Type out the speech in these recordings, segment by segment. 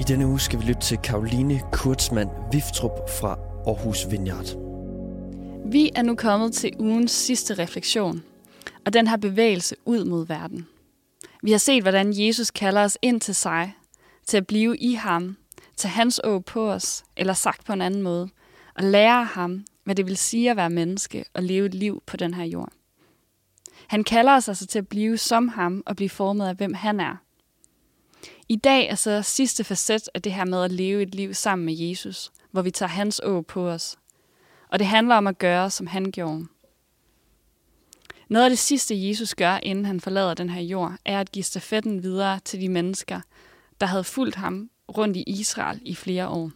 I denne uge skal vi lytte til Karoline Kurtzmann Viftrup fra Aarhus Vineyard. Vi er nu kommet til ugens sidste refleksion, og den har bevægelse ud mod verden. Vi har set, hvordan Jesus kalder os ind til sig, til at blive i ham, tage hans åg på os, eller sagt på en anden måde, og lære ham, hvad det vil sige at være menneske og leve et liv på den her jord. Han kalder os altså til at blive som ham og blive formet af, hvem han er. I dag er så sidste facet af det her med at leve et liv sammen med Jesus, hvor vi tager hans åg på os. Og det handler om at gøre, som han gjorde. Noget af det sidste, Jesus gør, inden han forlader den her jord, er at give stafetten videre til de mennesker, der havde fulgt ham rundt i Israel i flere år.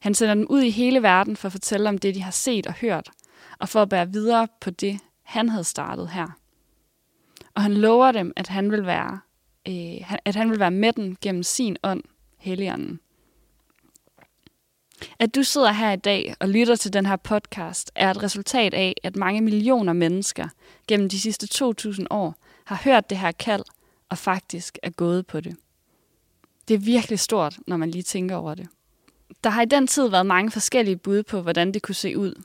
Han sender dem ud i hele verden for at fortælle om det, de har set og hørt, og for at bære videre på det, han havde startet her. Og han lover dem, at han vil være med dem gennem sin ånd, Helligånden. At du sidder her i dag og lytter til den her podcast, er et resultat af, at mange millioner mennesker gennem de sidste 2000 år har hørt det her kald og faktisk er gået på det. Det er virkelig stort, når man lige tænker over det. Der har i den tid været mange forskellige bud på, hvordan det kunne se ud.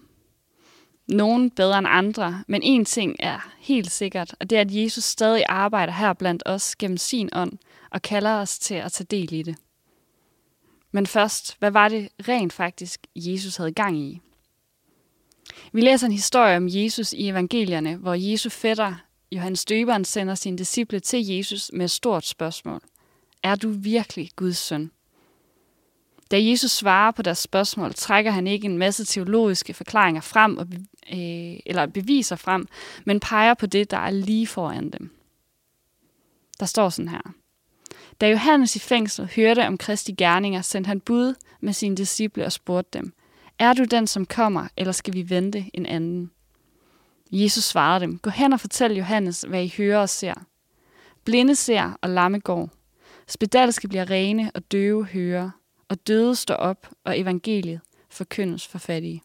Nogen bedre end andre, men en ting er helt sikkert, og det er, at Jesus stadig arbejder her blandt os gennem sin ånd og kalder os til at tage del i det. Men først, hvad var det rent faktisk, Jesus havde gang i? Vi læser en historie om Jesus i evangelierne, hvor Jesu fætter, Johannes Døberen, sender sine disciple til Jesus med et stort spørgsmål. Er du virkelig Guds søn? Da Jesus svarer på deres spørgsmål, trækker han ikke en masse teologiske forklaringer frem eller beviser frem, men peger på det, der er lige foran dem. Der står sådan her. Da Johannes i fængslet hørte om Kristi gerninger, sendte han bud med sine disciple og spurgte dem, er du den, som kommer, eller skal vi vente en anden? Jesus svarede dem, gå hen og fortæl Johannes, hvad I hører og ser. Blinde ser, og lamme går. Spedalske bliver rene, og døve hører. Og døde står op, og evangeliet forkyndes for fattige.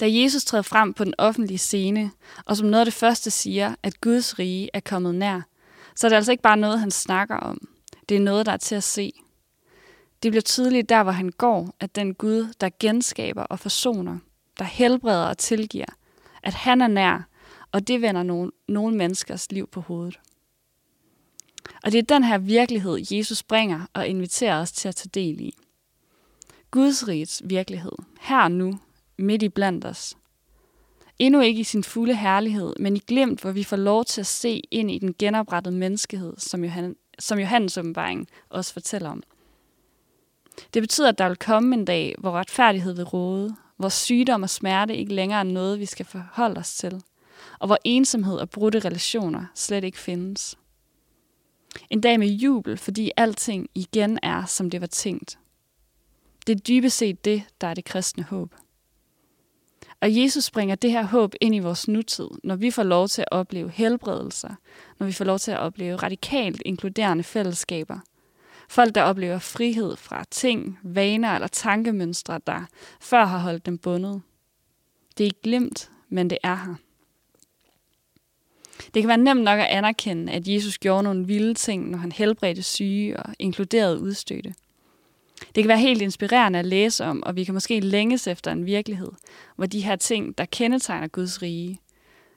Da Jesus træder frem på den offentlige scene, og som noget af det første siger, at Guds rige er kommet nær, så er det altså ikke bare noget, han snakker om. Det er noget, der er til at se. Det bliver tydeligt der, hvor han går, at den Gud, der genskaber og forsoner, der helbreder og tilgiver, at han er nær, og det vender nogle menneskers liv på hovedet. Og det er den her virkelighed, Jesus bringer og inviterer os til at tage del i. Guds rigets virkelighed, her og nu, midt i blandt os. Endnu ikke i sin fulde herlighed, men i glimt, hvor vi får lov til at se ind i den genoprettede menneskehed, som Johannes åbenbaringen også fortæller om. Det betyder, at der vil komme en dag, hvor retfærdighed vil råde, hvor sygdom og smerte ikke længere er noget, vi skal forholde os til, og hvor ensomhed og brudte relationer slet ikke findes. En dag med jubel, fordi alting igen er, som det var tænkt. Det er dybest set det, der er det kristne håb. Og Jesus bringer det her håb ind i vores nutid, når vi får lov til at opleve helbredelser, når vi får lov til at opleve radikalt inkluderende fællesskaber. Folk, der oplever frihed fra ting, vaner eller tankemønstre, der før har holdt dem bundet. Det er ikke glemt, men det er her. Det kan være nemt nok at anerkende, at Jesus gjorde nogle vilde ting, når han helbredte syge og inkluderede udstødte. Det kan være helt inspirerende at læse om, og vi kan måske længes efter en virkelighed, hvor de her ting, der kendetegner Guds rige,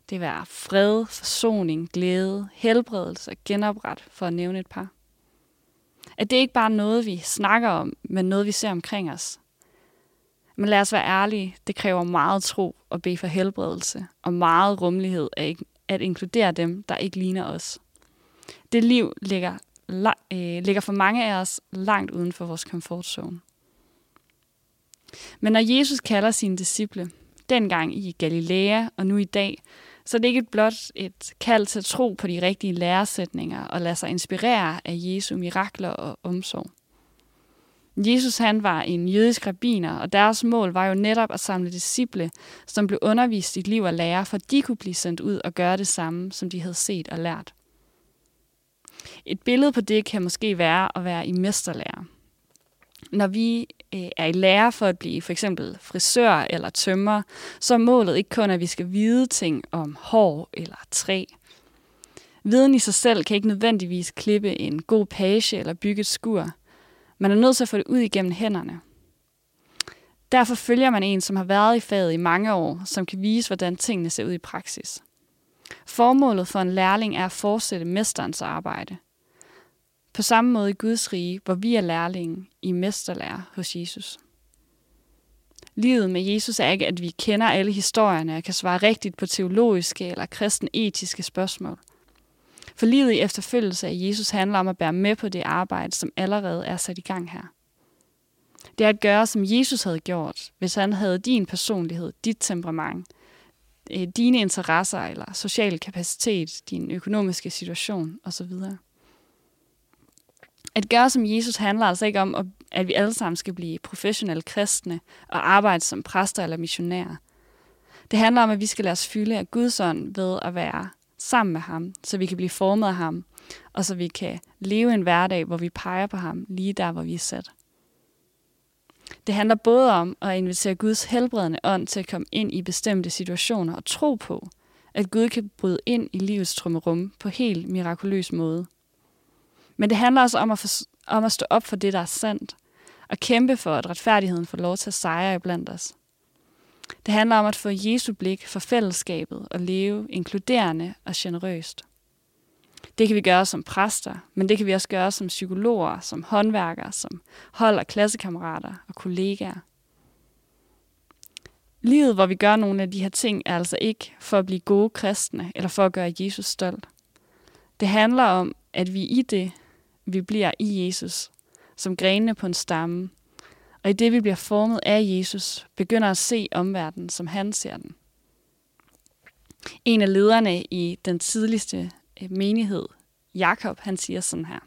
det er fred, forsoning, glæde, helbredelse og genopret, for at nævne et par. At det ikke bare er noget, vi snakker om, men noget, vi ser omkring os. Men lad os være ærlige, det kræver meget tro at bede for helbredelse, og meget rummelighed at inkludere dem, der ikke ligner os. Det liv ligger for mange af os langt uden for vores komfortzone. Men når Jesus kalder sine disciple, dengang i Galilea og nu i dag, så er det ikke blot et kald til at tro på de rigtige læresætninger og lade sig inspirere af Jesu mirakler og omsorg. Jesus han var en jødisk rabbiner, og deres mål var jo netop at samle disciple, som blev undervist i liv og lære, for de kunne blive sendt ud og gøre det samme, som de havde set og lært. Et billede på det kan måske være at være i mesterlære. Når vi er i lære for at blive for eksempel frisør eller tømrer, så er målet ikke kun, at vi skal vide ting om hår eller træ. Viden i sig selv kan ikke nødvendigvis klippe en god page eller bygge et skur. Man er nødt til at få det ud igennem hænderne. Derfor følger man en, som har været i faget i mange år, som kan vise, hvordan tingene ser ud i praksis. Formålet for en lærling er at fortsætte mesterens arbejde. På samme måde i Guds rige, hvor vi er lærlingen i mesterlære hos Jesus. Livet med Jesus er ikke, at vi kender alle historierne og kan svare rigtigt på teologiske eller kristen-etiske spørgsmål. For livet i efterfølgelse af Jesus handler om at bære med på det arbejde, som allerede er sat i gang her. Det er at gøre, som Jesus havde gjort, hvis han havde din personlighed, dit temperament, dine interesser eller social kapacitet, din økonomiske situation osv. At gøre som Jesus handler altså ikke om, at vi alle sammen skal blive professionelle kristne og arbejde som præster eller missionærer. Det handler om, at vi skal lade os fylde af Guds ånd ved at være sammen med ham, så vi kan blive formet af ham, og så vi kan leve en hverdag, hvor vi peger på ham lige der, hvor vi er sat. Det handler både om at invitere Guds helbredende ånd til at komme ind i bestemte situationer og tro på, at Gud kan bryde ind i livets trummerum på helt mirakuløs måde. Men det handler også om at stå op for det, der er sandt, og kæmpe for, at retfærdigheden får lov til at sejre iblandt os. Det handler om at få Jesu blik for fællesskabet og leve inkluderende og generøst. Det kan vi gøre som præster, men det kan vi også gøre som psykologer, som håndværkere, som hold- og klassekammerater og kollegaer. Livet, hvor vi gør nogle af de her ting, er altså ikke for at blive gode kristne eller for at gøre Jesus stolt. Det handler om, at vi i det, vi bliver i Jesus, som grenene på en stamme, og i det, vi bliver formet af Jesus, begynder at se omverdenen, som han ser den. En af lederne i den tidligste menighed, Jakob, han siger sådan her: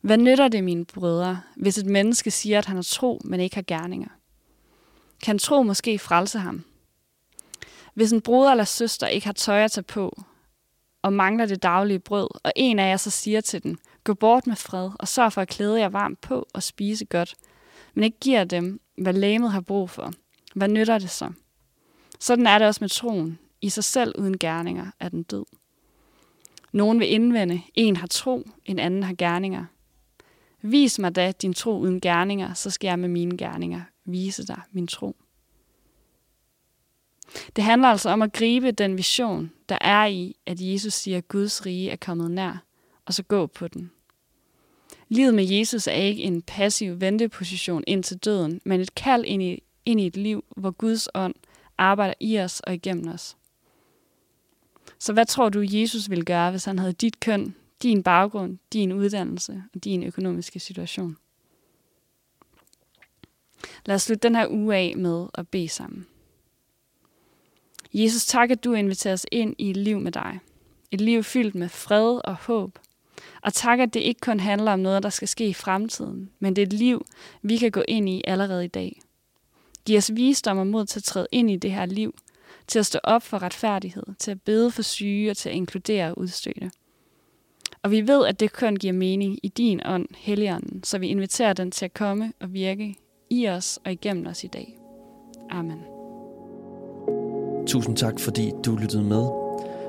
Hvad nytter det, mine brødre, hvis et menneske siger, at han har tro, men ikke har gerninger? Kan tro måske frelse ham? Hvis en bror eller søster ikke har tøj at tage på, og mangler det daglige brød, og en af jer så siger til den: Gå bort med fred, og sørg for at klæde jer varmt på og spise godt, men ikke giver dem, hvad lægemet har brug for. Hvad nytter det så? Sådan er det også med troen. I sig selv uden gerninger er den død. Nogen vil indvende: En har tro, en anden har gerninger. Vis mig da din tro uden gerninger, så skal jeg med mine gerninger vise dig min tro. Det handler altså om at gribe den vision, der er i, at Jesus siger, at Guds rige er kommet nær, og så gå på den. Livet med Jesus er ikke en passiv venteposition ind til døden, men et kald ind i et liv, hvor Guds ånd arbejder i os og igennem os. Så hvad tror du, Jesus ville gøre, hvis han havde dit køn, din baggrund, din uddannelse og din økonomiske situation? Lad os slutte den her uge af med at bede sammen. Jesus, tak, at du inviterer os ind i et liv med dig. Et liv fyldt med fred og håb. Og tak, at det ikke kun handler om noget, der skal ske i fremtiden, men det er et liv, vi kan gå ind i allerede i dag. Giv os visdom og mod til at træde ind i det her liv, til at stå op for retfærdighed, til at bede for syge og til at inkludere og udstøtte. Og vi ved, at det kun giver mening i din ånd, Helligånden, så vi inviterer den til at komme og virke i os og igennem os i dag. Amen. Tusind tak, fordi du lyttede med.